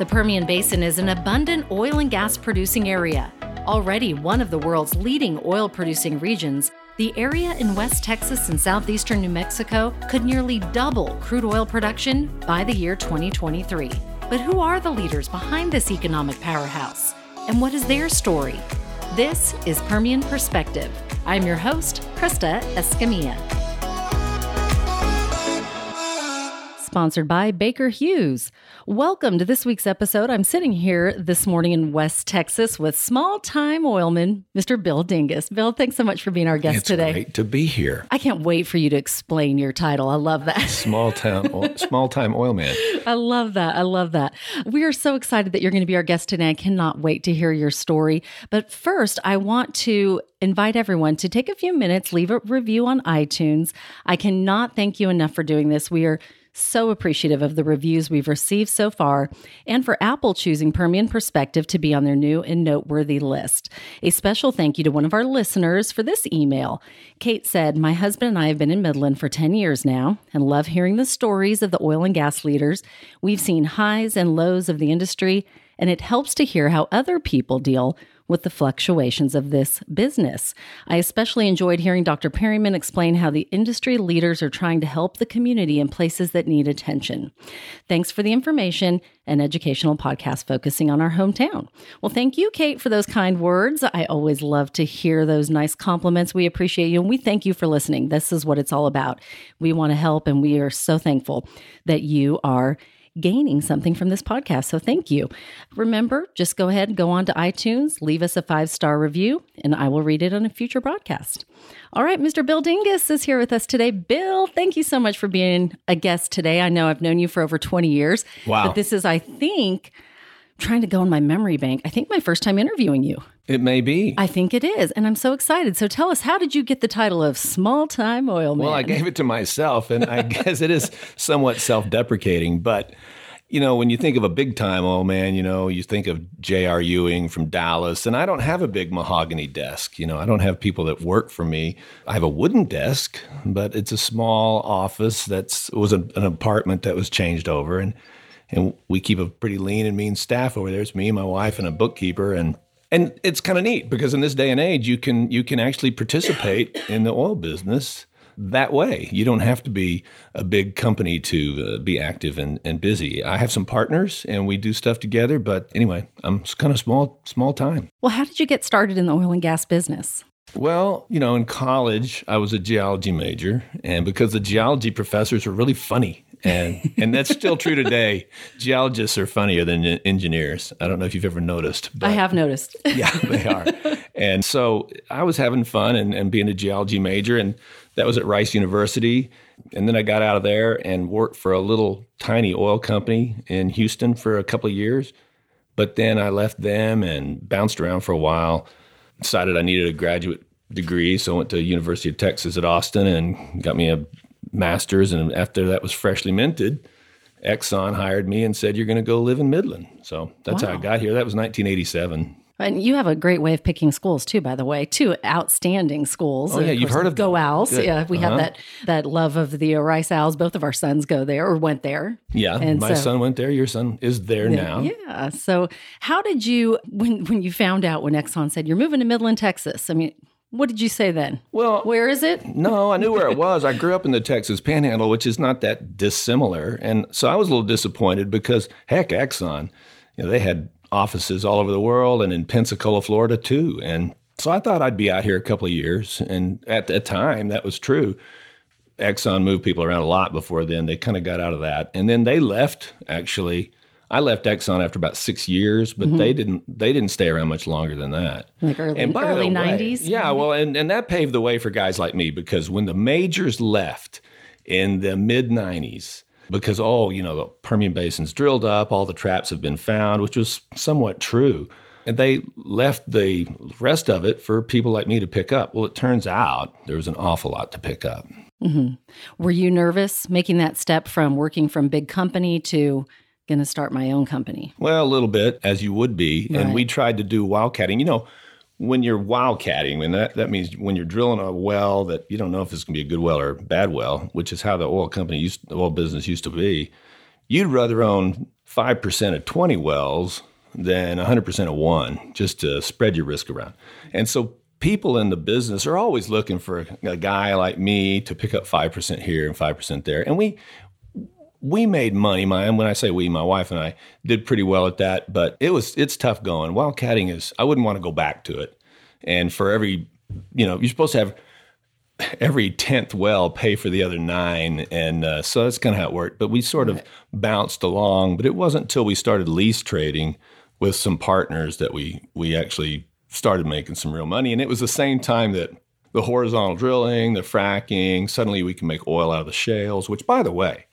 The Permian Basin is an abundant oil and gas producing area. Already one of the world's leading oil producing regions, the area in West Texas and southeastern New Mexico could nearly double crude oil production by the year 2023. But who are the leaders behind this economic powerhouse? And what is their story? This is Permian Perspective. I'm your host, Krista Escamilla. Sponsored by Baker Hughes. Welcome to this week's episode. I'm sitting here this morning in West Texas with small-time oilman, Mr. Bill Dingus. Bill, thanks so much for being our guest today. It's great to be here. I can't wait for you to explain your title. I love that. Small-time oilman. I love that. We are so excited that you're going to be our guest today. I cannot wait to hear your story. But first, I want to invite everyone to take a few minutes, leave a review on iTunes. I cannot thank you enough for doing this. We are so appreciative of the reviews we've received so far, and for Apple choosing Permian Perspective to be on their new and noteworthy list. A special thank you to one of our listeners for this email. Kate said, "My husband and I have been in Midland for 10 years now and love hearing the stories of the oil and gas leaders. We've seen highs and lows of the industry, and it helps to hear how other people deal with the fluctuations of this business. I especially enjoyed hearing Dr. Perryman explain how the industry leaders are trying to help the community in places that need attention. Thanks for the information and educational podcast focusing on our hometown." Well, thank you, Kate, for those kind words. I always love to hear those nice compliments. We appreciate you, and we thank you for listening. This is what it's all about. We want to help, and we are so thankful that you are gaining something from this podcast. So thank you. Remember, just go ahead and go on to iTunes, leave us a 5-star review, and I will read it on a future broadcast. All right, Mr. Bill Dingus is here with us today. Bill, thank you so much for being a guest today. I know I've known you for over 20 years. Wow. But this is, I think, trying to go in my memory bank, I think my first time interviewing you. It may be. I think it is. And I'm so excited. So tell us, how did you get the title of small-time oilman? Well, I gave it to myself, and I guess it is somewhat self-deprecating. But, you know, when you think of a big-time oilman, you know, you think of J.R. Ewing from Dallas. And I don't have a big mahogany desk. You know, I don't have people that work for me. I have a wooden desk, but it's a small office that was an apartment that was changed over. And we keep a pretty lean and mean staff over there. It's me and my wife and a bookkeeper. And it's kind of neat because in this day and age, you can actually participate in the oil business that way. You don't have to be a big company to be active and busy. I have some partners and we do stuff together. But anyway, I'm kind of small time. Well, how did you get started in the oil and gas business? Well, you know, in college, I was a geology major. And because the geology professors were really funny. And that's still true today. Geologists are funnier than engineers. I don't know if you've ever noticed. But I have noticed. Yeah, they are. And so I was having fun and being a geology major, and that was at Rice University. And then I got out of there and worked for a little tiny oil company in Houston for a couple of years. But then I left them and bounced around for a while, decided I needed a graduate degree. So I went to University of Texas at Austin and got me a master's, and after that was freshly minted, Exxon hired me and said, "You're going to go live in Midland." So that's how I got here. That was 1987. And you have a great way of picking schools too, by the way. Two outstanding schools. Oh yeah, you've heard of Go Owls. Good. Yeah, we have that love of the Rice Owls. Both of our sons go there or went there. Yeah, and my son went there. Your son is there now. Yeah. So how did you when you found out when Exxon said you're moving to Midland, Texas? I mean, what did you say then? Well, where is it? No, I knew where it was. I grew up in the Texas Panhandle, which is not that dissimilar. And so I was a little disappointed because, heck, Exxon, you know, they had offices all over the world and in Pensacola, Florida, too. And so I thought I'd be out here a couple of years. And at that time, that was true. Exxon moved people around a lot before then. They kind of got out of that. And then they left, actually. I left Exxon after about 6 years, but they didn't stay around much longer than that. Like early 90s? Yeah, well, and that paved the way for guys like me, because when the majors left in the mid-90s, because, the Permian Basin's drilled up, all the traps have been found, which was somewhat true, and they left the rest of it for people like me to pick up. Well, it turns out there was an awful lot to pick up. Mm-hmm. Were you nervous making that step from working from big company to going to start my own company? Well, a little bit, as you would be. Right. And we tried to do wildcatting. You know, when you're wildcatting, and that means when you're drilling a well that you don't know if it's going to be a good well or a bad well, which is how the oil business used to be, you'd rather own 5% of 20 wells than 100% of one, just to spread your risk around. And so people in the business are always looking for a guy like me to pick up 5% here and 5% there. And we made money. And when I say we, my wife and I did pretty well at that, but it's tough going. Wildcatting is, I wouldn't want to go back to it. And for every, you're supposed to have every 10th well pay for the other 9. And so that's kind of how it worked. But we sort of bounced along, but it wasn't until we started lease trading with some partners that we actually started making some real money. And it was the same time that the horizontal drilling, the fracking, suddenly we can make oil out of the shales, which, by the way,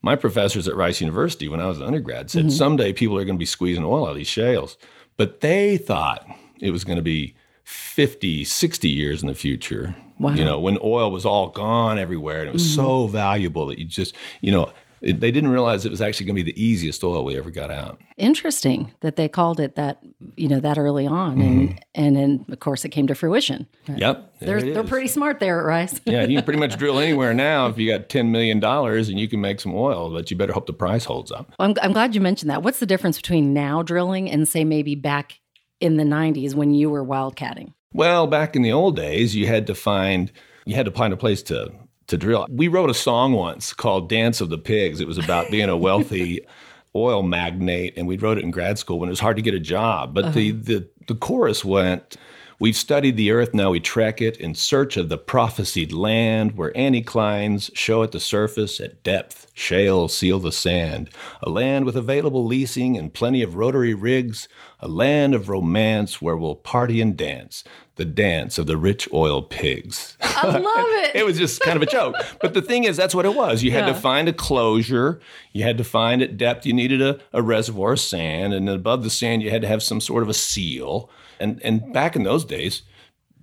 my professors at Rice University when I was an undergrad said, someday people are going to be squeezing oil out of these shales. But they thought it was going to be 50, 60 years in the future, when oil was all gone everywhere. And it was so valuable that you just, they didn't realize it was actually going to be the easiest oil we ever got out. Interesting that they called it that, that early on. And then, of course, it came to fruition. Yep. They're pretty smart there at Rice. Yeah, you can pretty much drill anywhere now if you got $10 million and you can make some oil, but you better hope the price holds up. Well, I'm glad you mentioned that. What's the difference between now drilling and, say, maybe back in the 90s when you were wildcatting? Well, back in the old days, you had to find a place to drill. We wrote a song once called Dance of the Pigs. It was about being a wealthy oil magnate, and we wrote it in grad school when it was hard to get a job. But the chorus went, "We've studied the earth, now we trek it in search of the prophesied land where anticlines show at the surface, at depth, shales seal the sand. A land with available leasing and plenty of rotary rigs, a land of romance where we'll party and dance. The dance of the rich oil pigs." I love it. It was just kind of a joke. But the thing is, that's what it was. You had to find a closure. You had to find at depth. You needed a reservoir of sand. And above the sand, you had to have some sort of a seal. And back in those days,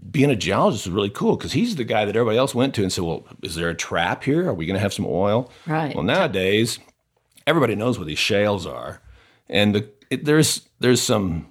being a geologist was really cool because he's the guy that everybody else went to and said, well, is there a trap here? Are we going to have some oil? Right. Well, nowadays, everybody knows what these shales are. And there's some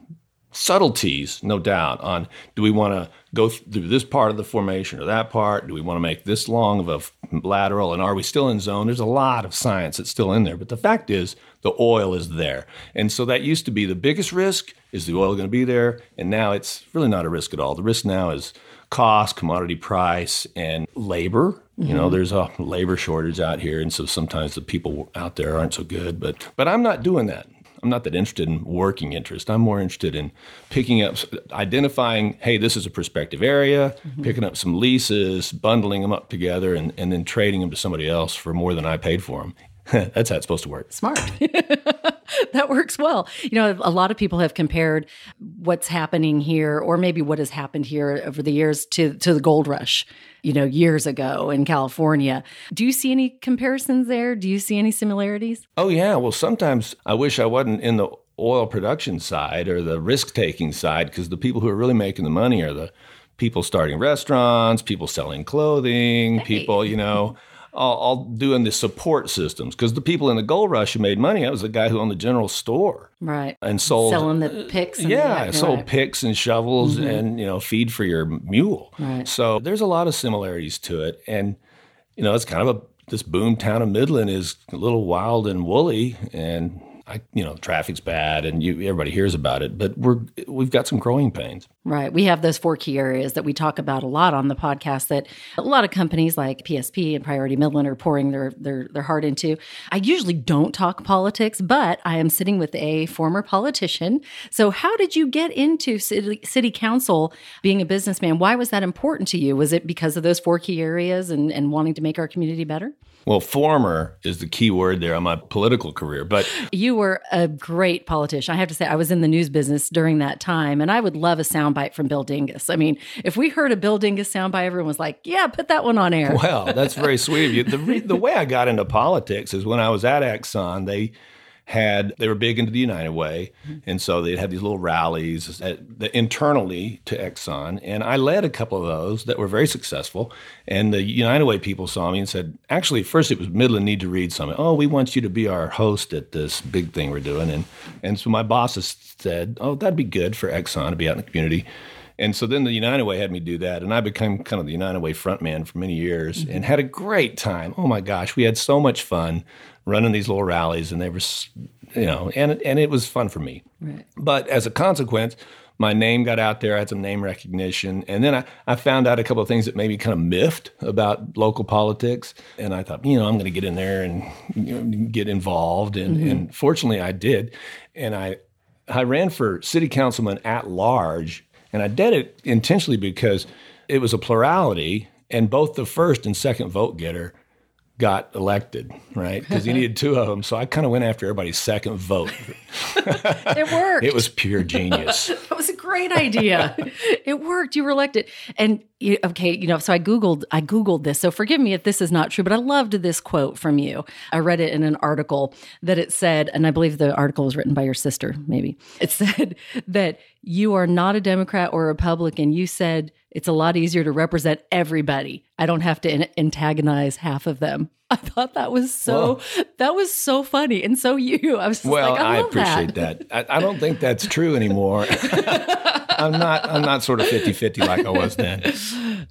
subtleties, no doubt, on do we want to go through this part of the formation or that part? Do we want to make this long of a lateral? And are we still in zone? There's a lot of science that's still in there. But the fact is the oil is there. And so that used to be the biggest risk. Is the oil going to be there? And now it's really not a risk at all. The risk now is cost, commodity price, and labor. There's a labor shortage out here. And so sometimes the people out there aren't so good. But I'm not doing that. I'm not that interested in working interest. I'm more interested in picking up, identifying, hey, this is a prospective area, picking up some leases, bundling them up together, and then trading them to somebody else for more than I paid for them. That's how it's supposed to work. Smart. That works well. A lot of people have compared what's happening here, or maybe what has happened here over the years, to the gold rush, years ago in California. Do you see any comparisons there? Do you see any similarities? Oh, yeah. Well, sometimes I wish I wasn't in the oil production side or the risk-taking side, because the people who are really making the money are the people starting restaurants, people selling clothing, people, all doing the support systems, because the people in the gold rush who made money, I was the guy who owned the general store, right, and sold selling the picks. And sold picks and shovels and feed for your mule. Right. So there's a lot of similarities to it, and it's kind of this boom town of Midland is a little wild and woolly, and traffic's bad, and everybody hears about it, but we've got some growing pains. Right. We have those 4 key areas that we talk about a lot on the podcast that a lot of companies like PSP and Priority Midland are pouring their heart into. I usually don't talk politics, but I am sitting with a former politician. So how did you get into city council being a businessman? Why was that important to you? Was it because of those 4 key areas and wanting to make our community better? Well, former is the key word there on my political career, but you were a great politician. I have to say, I was in the news business during that time, and I would love a soundbite from Bill Dingus. I mean, if we heard a Bill Dingus soundbite, everyone was like, yeah, put that one on air. Well, that's very sweet of you. The way I got into politics is when I was at Exxon, they were big into the United Way, and so they'd have these little rallies internally to Exxon, and I led a couple of those that were very successful, and the United Way people saw me and said, actually, first it was Midland Need to Read something. Oh, we want you to be our host at this big thing we're doing, and so my bosses said, oh, that'd be good for Exxon to be out in the community, and so then the United Way had me do that, and I became kind of the United Way frontman for many years and had a great time. Oh my gosh, we had so much fun. running these little rallies, and they were, you know, and it was fun for me. Right. But as a consequence, my name got out there. I had some name recognition. And then I found out a couple of things that made me kind of miffed about local politics. And I thought, you know, I'm going to get in there and, you know, get involved. And, mm-hmm. and fortunately, I did. And I ran for city councilman at large. And I did it intentionally because it was a plurality. And both the first and second vote getter got elected, right? Because you needed two of them. So I kind of went after everybody's second vote. It worked. It was pure genius. That was a great idea. It worked. You were elected. And, okay, you know, so I Googled this. So forgive me if this is not true, but I loved this quote from you. I read it in an article that it said, and I believe the article was written by your sister, maybe. It said that you are not a Democrat or Republican. You said, it's a lot easier to represent everybody. I don't have to antagonize half of them. I thought that was so funny and so you. I was just I appreciate that. I don't think that's true anymore. I'm not sort of 50-50 like I was then.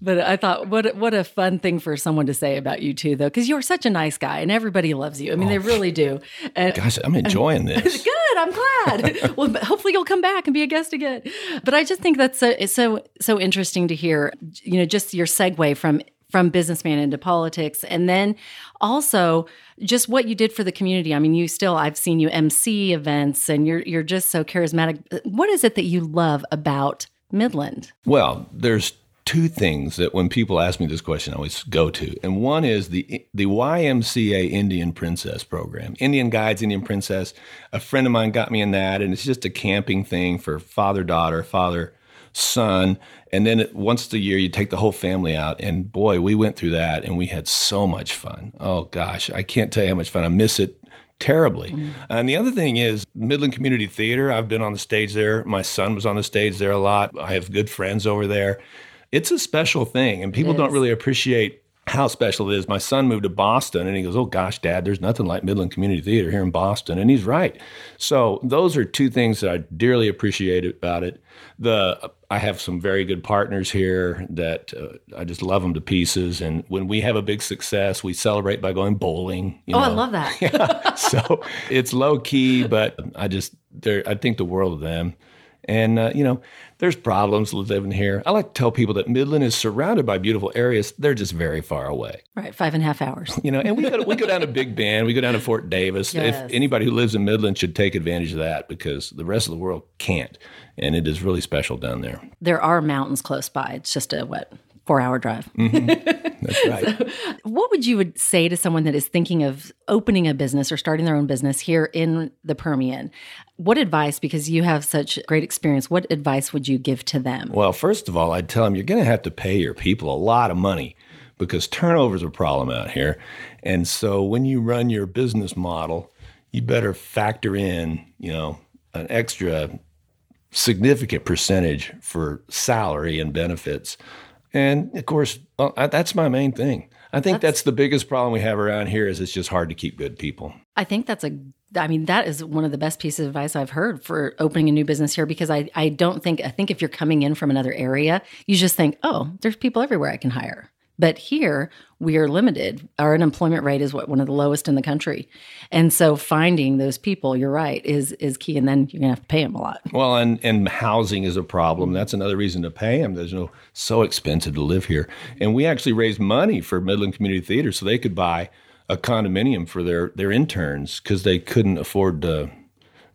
But I thought, what a fun thing for someone to say about you too, though, because you're such a nice guy and everybody loves you. I mean, they really do. And, gosh, I'm enjoying this. Good. I'm glad. Well, hopefully you'll come back and be a guest again. But I just think that's so interesting to hear, you know, just your segue from businessman into politics. And then also just what you did for the community. I mean, I've seen you MC events and you're just so charismatic. What is it that you love about Midland? Well, there's two things that when people ask me this question, I always go to. And one is the YMCA Indian Princess program, Indian Guides, Indian Princess. A friend of mine got me in that, and it's just a camping thing for father-daughter, father-son. And then once a year, you take the whole family out. And boy, we went through that, and we had so much fun. Oh, gosh, I can't tell you how much fun. I miss it terribly. Mm. And the other thing is Midland Community Theater. I've been on the stage there. My son was on the stage there a lot. I have good friends over there. It's a special thing, and people don't really appreciate how special it is. My son moved to Boston, and he goes, oh, gosh, Dad, there's nothing like Midland Community Theater here in Boston, and he's right. So those are two things that I dearly appreciate about it. I have some very good partners here that I just love them to pieces, and when we have a big success, we celebrate by going bowling. I love that. Yeah. So it's low-key, but I think the world of them. And, you know, there's problems living here. I like to tell people that Midland is surrounded by beautiful areas. They're just very far away. Right. 5.5 hours. You know, and we go down to Big Bend. We go down to Fort Davis. Yes. If anybody who lives in Midland should take advantage of that because the rest of the world can't. And it is really special down there. There are mountains close by. It's just a, 4-hour drive. Mm-hmm. That's right. So, what would you say to someone that is thinking of opening a business or starting their own business here in the Permian? What advice, because you have such great experience, what advice would you give to them? Well, first of all, I'd tell them you're going to have to pay your people a lot of money because turnover is a problem out here. And so when you run your business model, you better factor in, you know, an extra significant percentage for salary and benefits. And, of course, that's my main thing. I think that's the biggest problem we have around here is it's just hard to keep good people. I think that is one of the best pieces of advice I've heard for opening a new business here because I think if you're coming in from another area, you just think, oh, there's people everywhere I can hire. But here we are limited. Our unemployment rate is one of the lowest in the country. And so finding those people, you're right, is key. And then you're going to have to pay them a lot. Well, and housing is a problem. That's another reason to pay them. There's so expensive to live here. And we actually raised money for Midland Community Theater so they could buy a condominium for their interns because they couldn't afford to,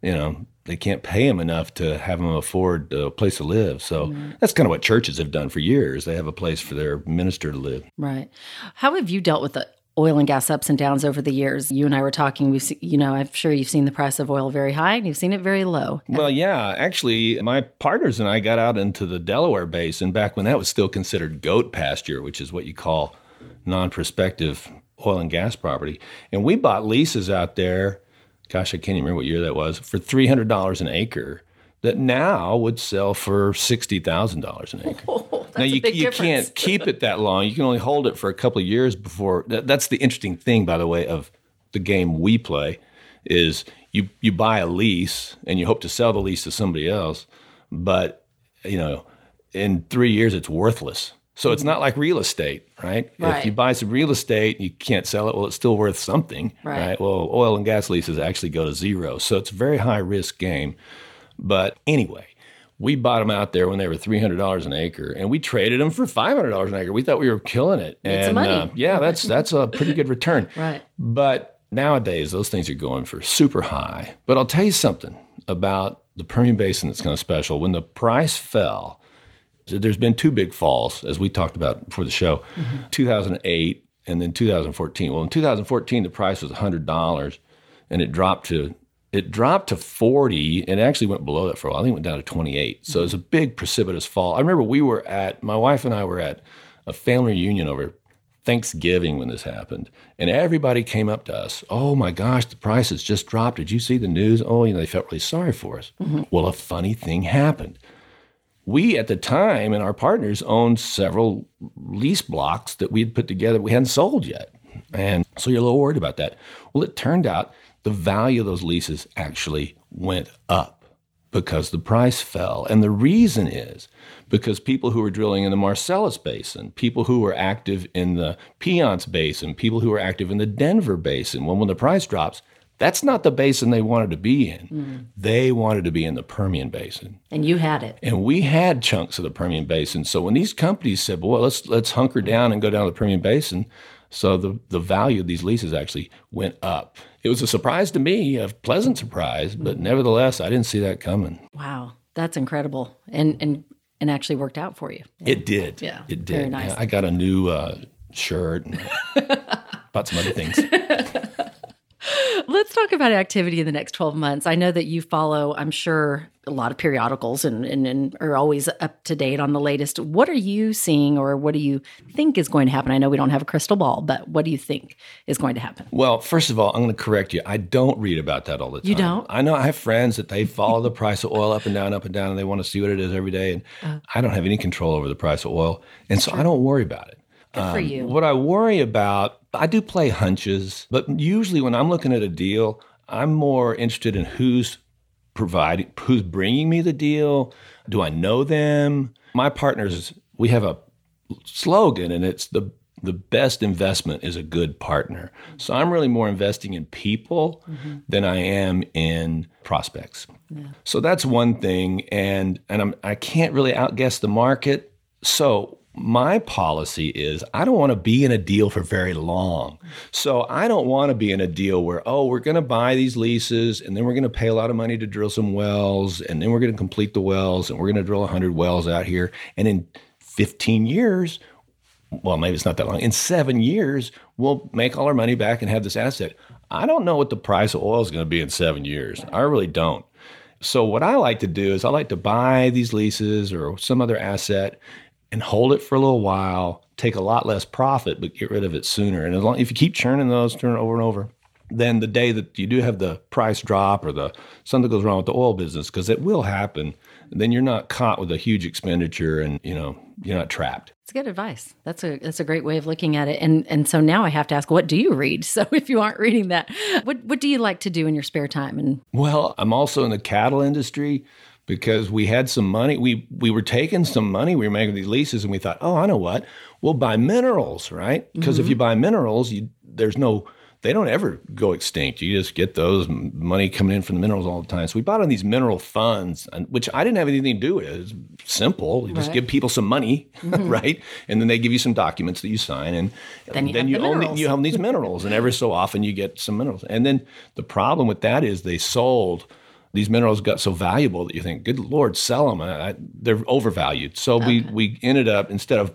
you know, they can't pay them enough to have them afford a place to live. So that's kind of what churches have done for years. They have a place for their minister to live. Right. How have you dealt with the oil and gas ups and downs over the years? You and I were talking, I'm sure you've seen the price of oil very high and you've seen it very low. Well, yeah, actually my partners and I got out into the Delaware Basin back when that was still considered goat pasture, which is what you call non-prospective oil and gas property. And we bought leases out there. Gosh, I can't even remember what year that was, for $300 an acre that now would sell for $60,000 an acre. Oh, now, you can't keep it that long. You can only hold it for a couple of years before. That's the interesting thing, by the way, of the game we play is you buy a lease and you hope to sell the lease to somebody else. But, you know, in 3 years, it's worthless. So it's not like real estate, right? Right? If you buy some real estate and you can't sell it, well, it's still worth something, right? Well, oil and gas leases actually go to zero. So it's a very high risk game. But anyway, we bought them out there when they were $300 an acre, and we traded them for $500 an acre. We thought we were killing it. Made some money. Yeah, that's a pretty good return. Right. But nowadays, those things are going for super high. But I'll tell you something about the Permian Basin that's kind of special. When the price fell, there's been two big falls, as we talked about before the show, 2008 and then 2014. Well, in 2014, the price was $100, and it dropped to 40, and it actually went below that for a while. I think it went down to 28. So it was a big precipitous fall. I remember my wife and I were at a family reunion over Thanksgiving when this happened, and everybody came up to us. Oh my gosh, the price has just dropped. Did you see the news? Oh, they felt really sorry for us. Mm-hmm. Well, a funny thing happened. We, at the time, and our partners owned several lease blocks that we had put together we hadn't sold yet. And so you're a little worried about that. Well, it turned out the value of those leases actually went up because the price fell. And the reason is because people who were drilling in the Marcellus Basin, people who were active in the Piance Basin, people who were active in the Denver Basin, when the price drops, that's not the basin they wanted to be in. Mm. They wanted to be in the Permian Basin. And you had it. And we had chunks of the Permian Basin. So when these companies said, well, let's hunker down and go down to the Permian Basin, so the value of these leases actually went up. It was a surprise to me, a pleasant surprise, but nevertheless, I didn't see that coming. Wow, that's incredible. And actually worked out for you. Yeah. It did. Yeah, it did. Very nice. I got a new shirt and bought some other things. Let's talk about activity in the next 12 months. I know that you follow, I'm sure, a lot of periodicals and are always up to date on the latest. What are you seeing, or what do you think is going to happen? I know we don't have a crystal ball, but what do you think is going to happen? Well, first of all, I'm going to correct you. I don't read about that all the time. You don't? I know I have friends that they follow the price of oil up and down, and they want to see what it is every day. And I don't have any control over the price of oil. And so I don't worry about it. Good for you. What I worry about, I do play hunches, but usually when I'm looking at a deal, I'm more interested in who's bringing me the deal. Do I know them? My partners, we have a slogan, and it's the best investment is a good partner. So I'm really more investing in people than I am in prospects. Yeah. So that's one thing, and I can't really outguess the market. So my policy is I don't want to be in a deal for very long. So I don't want to be in a deal where, we're going to buy these leases, and then we're going to pay a lot of money to drill some wells, and then we're going to complete the wells, and we're going to drill 100 wells out here. And in 15 years, well, maybe it's not that long, in 7 years, we'll make all our money back and have this asset. I don't know what the price of oil is going to be in 7 years. I really don't. So what I like to do is I like to buy these leases or some other asset and hold it for a little while, take a lot less profit, but get rid of it sooner. And if you keep churning those, turn it over and over, then the day that you do have the price drop or something goes wrong with the oil business, because it will happen, then you're not caught with a huge expenditure and, you're not trapped. It's good advice. That's a great way of looking at it. And so now I have to ask, what do you read? So if you aren't reading that, what do you like to do in your spare time? Well, I'm also in the cattle industry, because we had some money. We were taking some money. We were making these leases, and we thought, I know what. We'll buy minerals, right? Because if you buy minerals, they don't ever go extinct. You just get those money coming in from the minerals all the time. So we bought on these mineral funds, which I didn't have anything to do with. It was simple. You just give people some money, right? And then they give you some documents that you sign. And then you own these minerals. And every so often you get some minerals. And then the problem with that is they sold. These minerals got so valuable that you think, good Lord, sell them. They're overvalued. So we ended up, instead of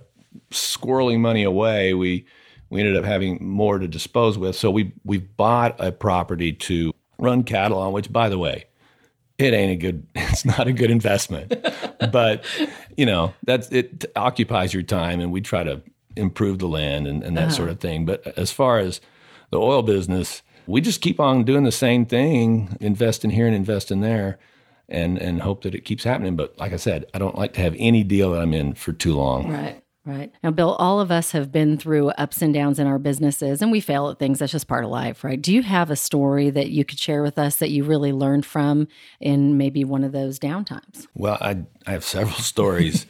squirreling money away, we ended up having more to dispose with. So we bought a property to run cattle on, which, by the way, it's not a good investment. But, it occupies your time, and we try to improve the land and that sort of thing. But as far as the oil business, we just keep on doing the same thing, invest in here and invest in there, and hope that it keeps happening. But like I said, I don't like to have any deal that I'm in for too long. Right. Now, Bill, all of us have been through ups and downs in our businesses, and we fail at things. That's just part of life, right? Do you have a story that you could share with us that you really learned from in maybe one of those downtimes? Well, I have several stories.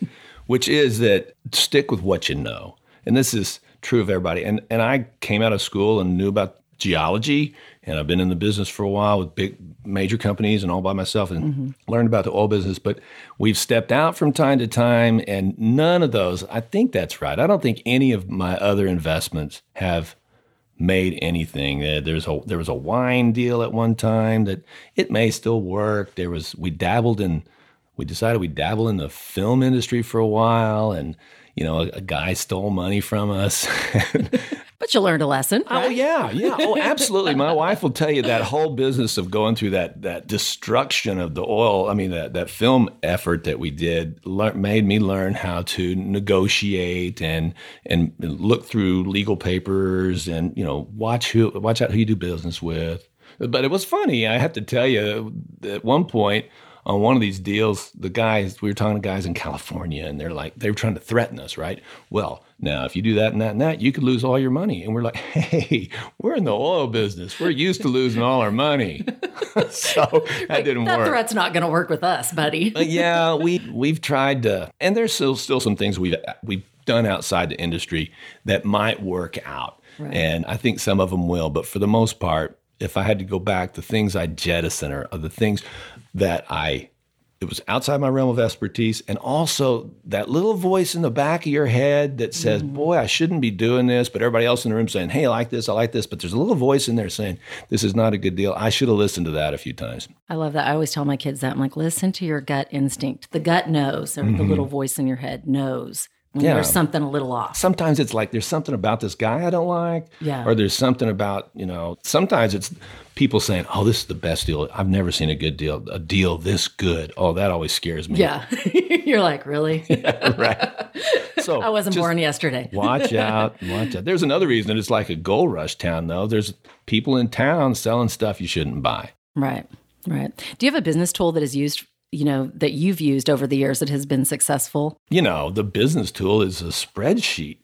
which is that stick with what you know. And this is true of everybody. And I came out of school and knew about geology, and I've been in the business for a while with big major companies and all by myself, and learned about the oil business. But we've stepped out from time to time, and none of those, I think that's right. I don't think any of my other investments have made anything. There was a wine deal at one time that it may still work. We decided we dabbled in the film industry for a while, and you know, a guy stole money from us. But you learned a lesson. Right? Oh, yeah. Oh, absolutely. My wife will tell you that whole business of going through that destruction of the oil, I mean, that film effort that we did made me learn how to negotiate and look through legal papers and, you know, watch out who you do business with. But it was funny. I have to tell you, at one point, on one of these deals, we were talking to guys in California, and they were trying to threaten us, right? Well, now, if you do that and that and that, you could lose all your money. And we're like, hey, we're in the oil business. We're used to losing all our money. So that didn't work. That threat's not going to work with us, buddy. But yeah, we've tried to, and there's still some things we've done outside the industry that might work out. Right. And I think some of them will, but for the most part, if I had to go back, the things I jettison are the things that it was outside my realm of expertise. And also that little voice in the back of your head that says, boy, I shouldn't be doing this. But everybody else in the room saying, hey, I like this. But there's a little voice in there saying, this is not a good deal. I should have listened to that a few times. I love that. I always tell my kids that. I'm like, listen to your gut instinct. The gut knows, or the little voice in your head knows. There's something a little off. Sometimes it's like there's something about this guy I don't like. Yeah. Or there's something about, you know, sometimes it's people saying, oh, this is the best deal. I've never seen a deal this good. Oh, that always scares me. Yeah. You're like, really? Yeah, right. So I wasn't born yesterday. Watch out. There's another reason. It's like a gold rush town, though. There's people in town selling stuff you shouldn't buy. Right. Do you have a business tool that is used that you've used over the years that has been successful? You know, the business tool is a spreadsheet.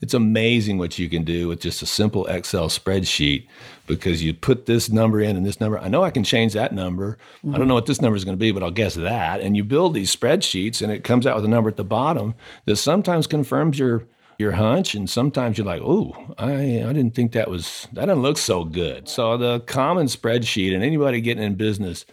It's amazing what you can do with just a simple Excel spreadsheet, because you put this number in and this number. I know I can change that number. Mm-hmm. I don't know what this number is going to be, but I'll guess that. And you build these spreadsheets, and it comes out with a number at the bottom that sometimes confirms your hunch, and sometimes you're like, oh, I didn't think that doesn't look so good. So the common spreadsheet, and anybody getting in business,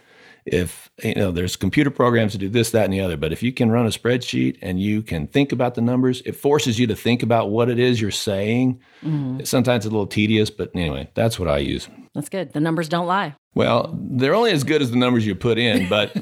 if you know, there's computer programs to do this, that, and the other, but if you can run a spreadsheet and you can think about the numbers, it forces you to think about what it is you're saying. Mm-hmm. Sometimes it's a little tedious, but anyway, that's what I use. That's good. The numbers don't lie. Well, they're only as good as the numbers you put in, but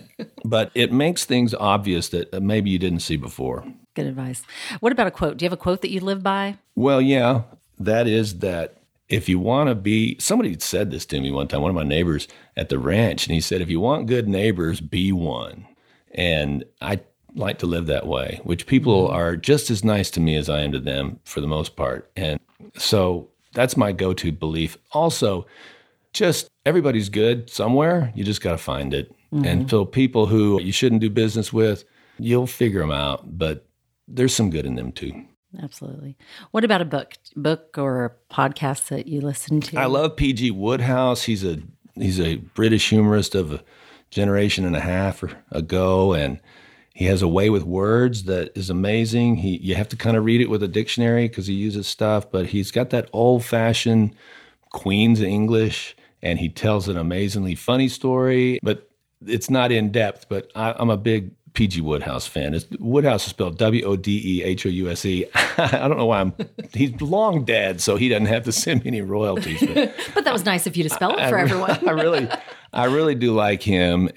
it makes things obvious that maybe you didn't see before. Good advice. What about a quote? Do you have a quote that you live by? Well, yeah, that is that. If you want to be, somebody said this to me one time, one of my neighbors at the ranch, and he said, if you want good neighbors, be one. And I like to live that way, which people are just as nice to me as I am to them for the most part. And so that's my go-to belief. Also, just everybody's good somewhere. You just got to find it. Mm-hmm. And so people who you shouldn't do business with, you'll figure them out, but there's some good in them too. Absolutely. What about a book or a podcast that you listen to? I love P.G. Wodehouse. He's a British humorist of a generation and a half ago, and he has a way with words that is amazing. You have to kind of read it with a dictionary because he uses stuff, but he's got that old-fashioned Queen's English, and he tells an amazingly funny story, but it's not in depth. But I'm a big P.G. Wodehouse fan. Wodehouse is spelled W-O-D-E-H-O-U-S-E. I don't know why he's long dead, so he doesn't have to send me any royalties. But, but that was nice of you to spell it for everyone. I really do like him.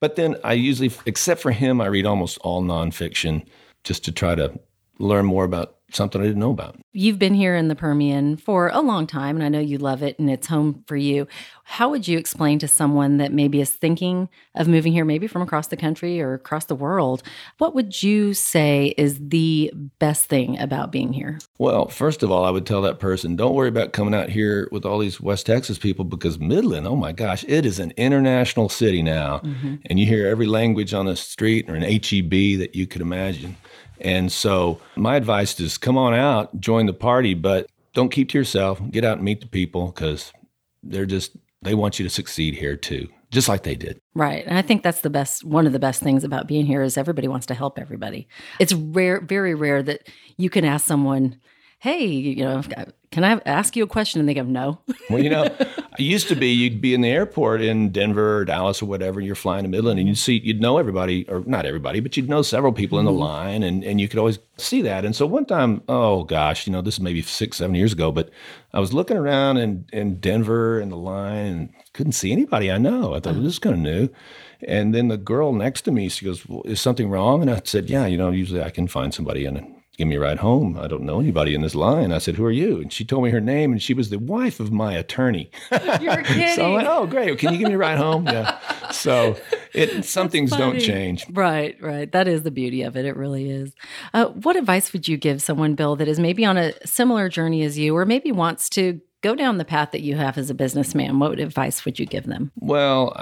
But then I usually, except for him, I read almost all nonfiction just to try to learn more about something I didn't know about. You've been here in the Permian for a long time, and I know you love it, and it's home for you. How would you explain to someone that maybe is thinking of moving here, maybe from across the country or across the world, what would you say is the best thing about being here? Well, first of all, I would tell that person, don't worry about coming out here with all these West Texas people, because Midland, oh my gosh, it is an international city now. Mm-hmm. And you hear every language on the street, or an H-E-B that you could imagine. And so my advice is come on out, join the party, but don't keep to yourself. Get out and meet the people, because they want you to succeed here too. just like they did. Right. And I think that's one of the best things about being here is everybody wants to help everybody. It's rare, very rare that you can ask someone, hey, can I ask you a question? And they go, no. Well, it used to be you'd be in the airport in Denver or Dallas or whatever, and you're flying to Midland, and you'd know everybody, or not everybody, but you'd know several people in the line, and you could always see that. And so one time, oh gosh, this is maybe 6-7 years ago, but I was looking around in Denver in the line and couldn't see anybody I know. I thought, this is kind of new. And then the girl next to me, she goes, well, is something wrong? And I said, yeah, usually I can find somebody in it. Give me a ride home. I don't know anybody in this line. I said, who are you? And she told me her name, and she was the wife of my attorney. You're kidding. So I went, oh, great. Can you give me a ride home? Yeah. So some things don't change. Right, right. That is the beauty of it. It really is. What advice would you give someone, Bill, that is maybe on a similar journey as you, or maybe wants to go down the path that you have as a businessman? What advice would you give them? Well,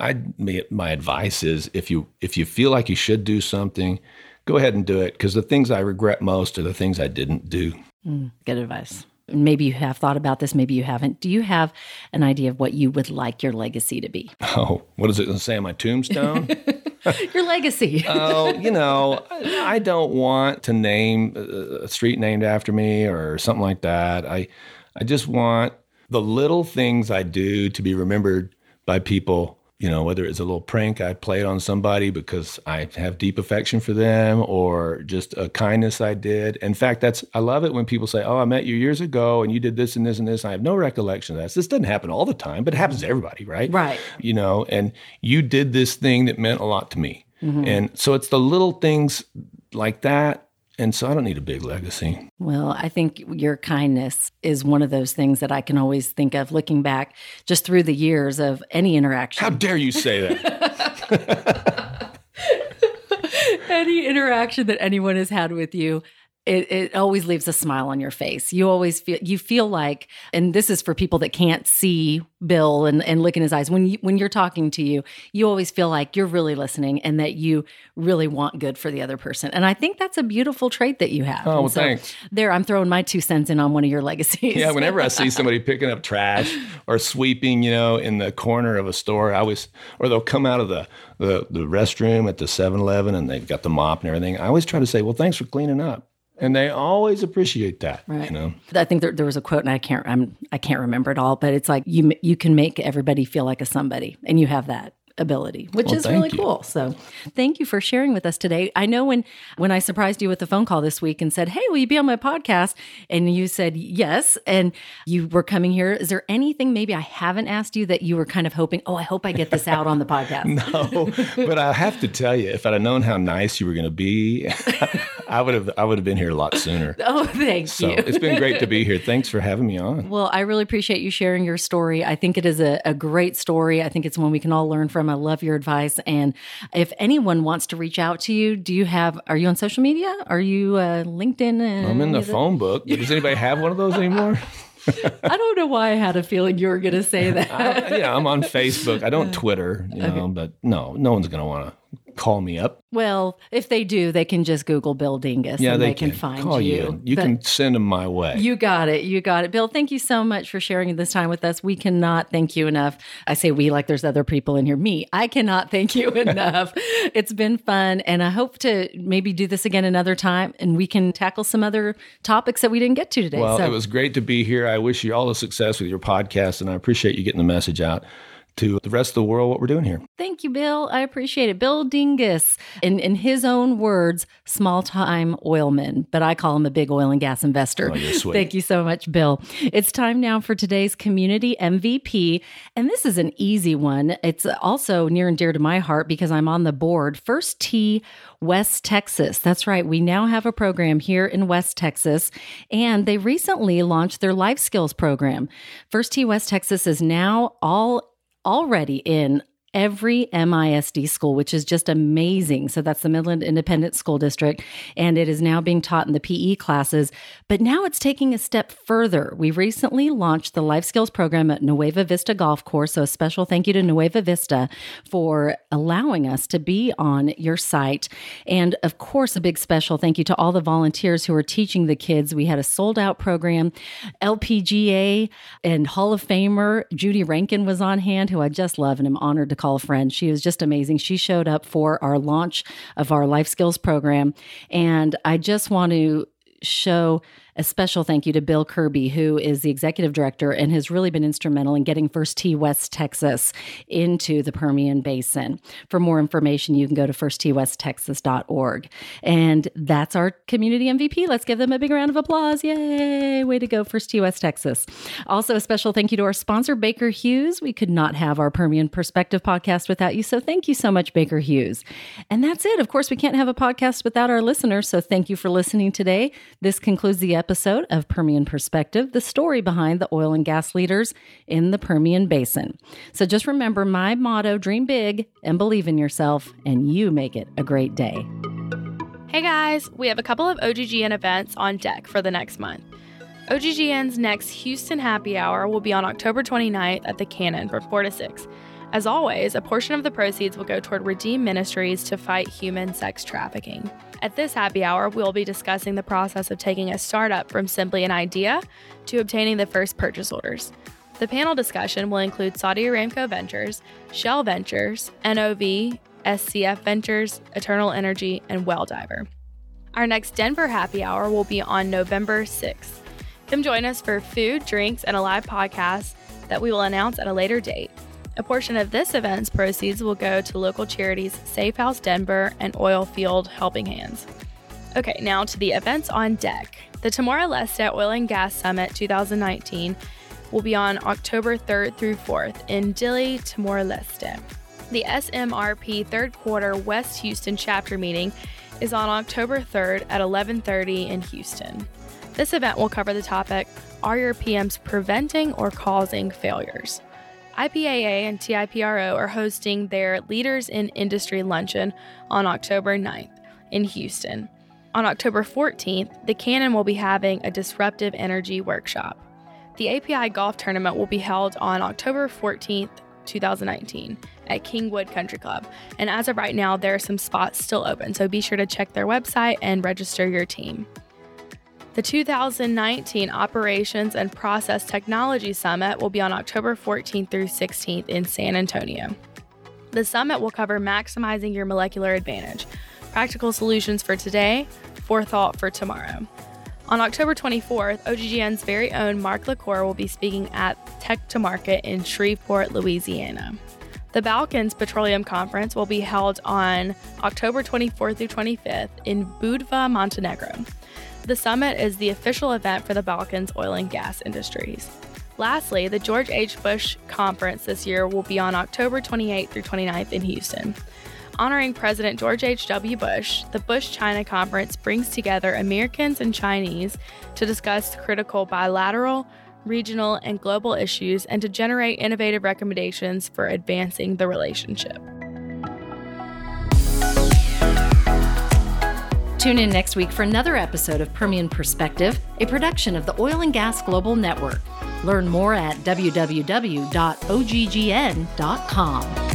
my advice is if you feel like you should do something, go ahead and do it, because the things I regret most are the things I didn't do. Good advice. Maybe you have thought about this, maybe you haven't. Do you have an idea of what you would like your legacy to be? Oh, what is it going to say on my tombstone? Your legacy. Oh, I don't want to name a street named after me or something like that. I just want the little things I do to be remembered by people. Whether it's a little prank I played on somebody because I have deep affection for them, or just a kindness I did. In fact, I love it when people say, oh, I met you years ago and you did this and this and this. And I have no recollection of that. This doesn't happen all the time, but it happens to everybody, right? Right. And you did this thing that meant a lot to me. Mm-hmm. And so it's the little things like that. And so I don't need a big legacy. Well, I think your kindness is one of those things that I can always think of looking back just through the years of any interaction. How dare you say that? Any interaction that anyone has had with you, it always leaves a smile on your face. You always feel like, and this is for people that can't see Bill and look in his eyes, when you're talking to you, you always feel like you're really listening and that you really want good for the other person. And I think that's a beautiful trait that you have. Oh, well, so thanks. There, I'm throwing my 2 cents in on one of your legacies. Yeah, whenever I see somebody picking up trash or sweeping, in the corner of a store, or they'll come out of the restroom at the 7-Eleven and they've got the mop and everything, I always try to say, well, thanks for cleaning up. And they always appreciate that, right. I think there was a quote, and I can't remember it all, but it's like you can make everybody feel like a somebody, and you have that ability, which is really cool. So thank you for sharing with us today. I know when I surprised you with the phone call this week and said, hey, will you be on my podcast? And you said yes, and you were coming here. Is there anything maybe I haven't asked you that you were kind of hoping, oh, I hope I get this out on the podcast? No, but I have to tell you, if I'd have known how nice you were going to be, I would have been here a lot sooner. Oh, thank you. It's been great to be here. Thanks for having me on. Well, I really appreciate you sharing your story. I think it is a great story. I think it's one we can all learn from. I love your advice. And if anyone wants to reach out to you, are you on social media? Are you LinkedIn? I'm in the phone book. Does anybody have one of those anymore? I don't know why I had a feeling you were going to say that. I'm on Facebook. I don't Twitter, okay. But no one's going to want to call me up. Well, if they do, they can just Google Bill Dingus and they can find you. You can send them my way. You got it. Bill, thank you so much for sharing this time with us. We cannot thank you enough. I say we like there's other people in here. Me, I cannot thank you enough. It's been fun. And I hope to maybe do this again another time and we can tackle some other topics that we didn't get to today. Well, it was great to be here. I wish you all the success with your podcast, and I appreciate you getting the message out to the rest of the world what we're doing here. Thank you, Bill. I appreciate it. Bill Dingus, in his own words, small-time oilman, but I call him a big oil and gas investor. Oh, you're sweet. Thank you so much, Bill. It's time now for today's community MVP, and this is an easy one. It's also near and dear to my heart because I'm on the board. First Tee West Texas. That's right. We now have a program here in West Texas, and they recently launched their life skills program. First Tee West Texas is now already in every MISD school, which is just amazing. So that's the Midland Independent School District, and it is now being taught in the PE classes. But now it's taking a step further. We recently launched the Life Skills program at Nueva Vista Golf Course. So a special thank you to Nueva Vista for allowing us to be on your site. And of course, a big special thank you to all the volunteers who are teaching the kids. We had a sold out program. LPGA and Hall of Famer Judy Rankin was on hand, who I just love and am honored to call a friend. She was just amazing. She showed up for our launch of our life skills program. And I just want to show a special thank you to Bill Kirby, who is the executive director and has really been instrumental in getting First Tee West Texas into the Permian Basin. For more information, you can go to firstteewesttexas.org. And that's our community MVP. Let's give them a big round of applause. Yay! Way to go, First Tee West Texas. Also, a special thank you to our sponsor, Baker Hughes. We could not have our Permian Perspective podcast without you, so thank you so much, Baker Hughes. And that's it. Of course, we can't have a podcast without our listeners, so thank you for listening today. This concludes the episode of Permian Perspective, the story behind the oil and gas leaders in the Permian Basin. So just remember my motto, dream big and believe in yourself, and you make it a great day. Hey guys, we have a couple of OGGN events on deck for the next month. OGGN's next Houston Happy Hour will be on October 29th at the Cannon from 4 to 6. As always, a portion of the proceeds will go toward Redeem Ministries to fight human sex trafficking. At this happy hour, we'll be discussing the process of taking a startup from simply an idea to obtaining the first purchase orders. The panel discussion will include Saudi Aramco Ventures, Shell Ventures, NOV, SCF Ventures, Eternal Energy, and Welldiver. Our next Denver happy hour will be on November 6th. Come join us for food, drinks, and a live podcast that we will announce at a later date. A portion of this event's proceeds will go to local charities Safe House Denver and Oil Field Helping Hands. Okay, now to the events on deck. The Timor Leste Oil and Gas Summit 2019 will be on October 3rd through 4th in Dili, Timor Leste. The SMRP Third Quarter West Houston Chapter Meeting is on October 3rd at 11:30 in Houston. This event will cover the topic, Are Your PMs Preventing or Causing Failures? IPAA and TIPRO are hosting their Leaders in Industry Luncheon on October 9th in Houston. On October 14th, the Cannon will be having a Disruptive Energy Workshop. The API Golf Tournament will be held on October 14th, 2019 at Kingwood Country Club. And as of right now, there are some spots still open, so be sure to check their website and register your team. The 2019 Operations and Process Technology Summit will be on October 14th through 16th in San Antonio. The summit will cover maximizing your molecular advantage, practical solutions for today, forethought for tomorrow. On October 24th, OGGN's very own Mark LaCour will be speaking at Tech to Market in Shreveport, Louisiana. The Balkans Petroleum Conference will be held on October 24th through 25th in Budva, Montenegro. The summit is the official event for the Balkans oil and gas industries. Lastly, the George H. Bush Conference this year will be on October 28th through 29th in Houston. Honoring President George H.W. Bush, the Bush-China Conference brings together Americans and Chinese to discuss critical bilateral, regional, and global issues and to generate innovative recommendations for advancing the relationship. Tune in next week for another episode of Permian Perspective, a production of the Oil and Gas Global Network. Learn more at www.oggn.com.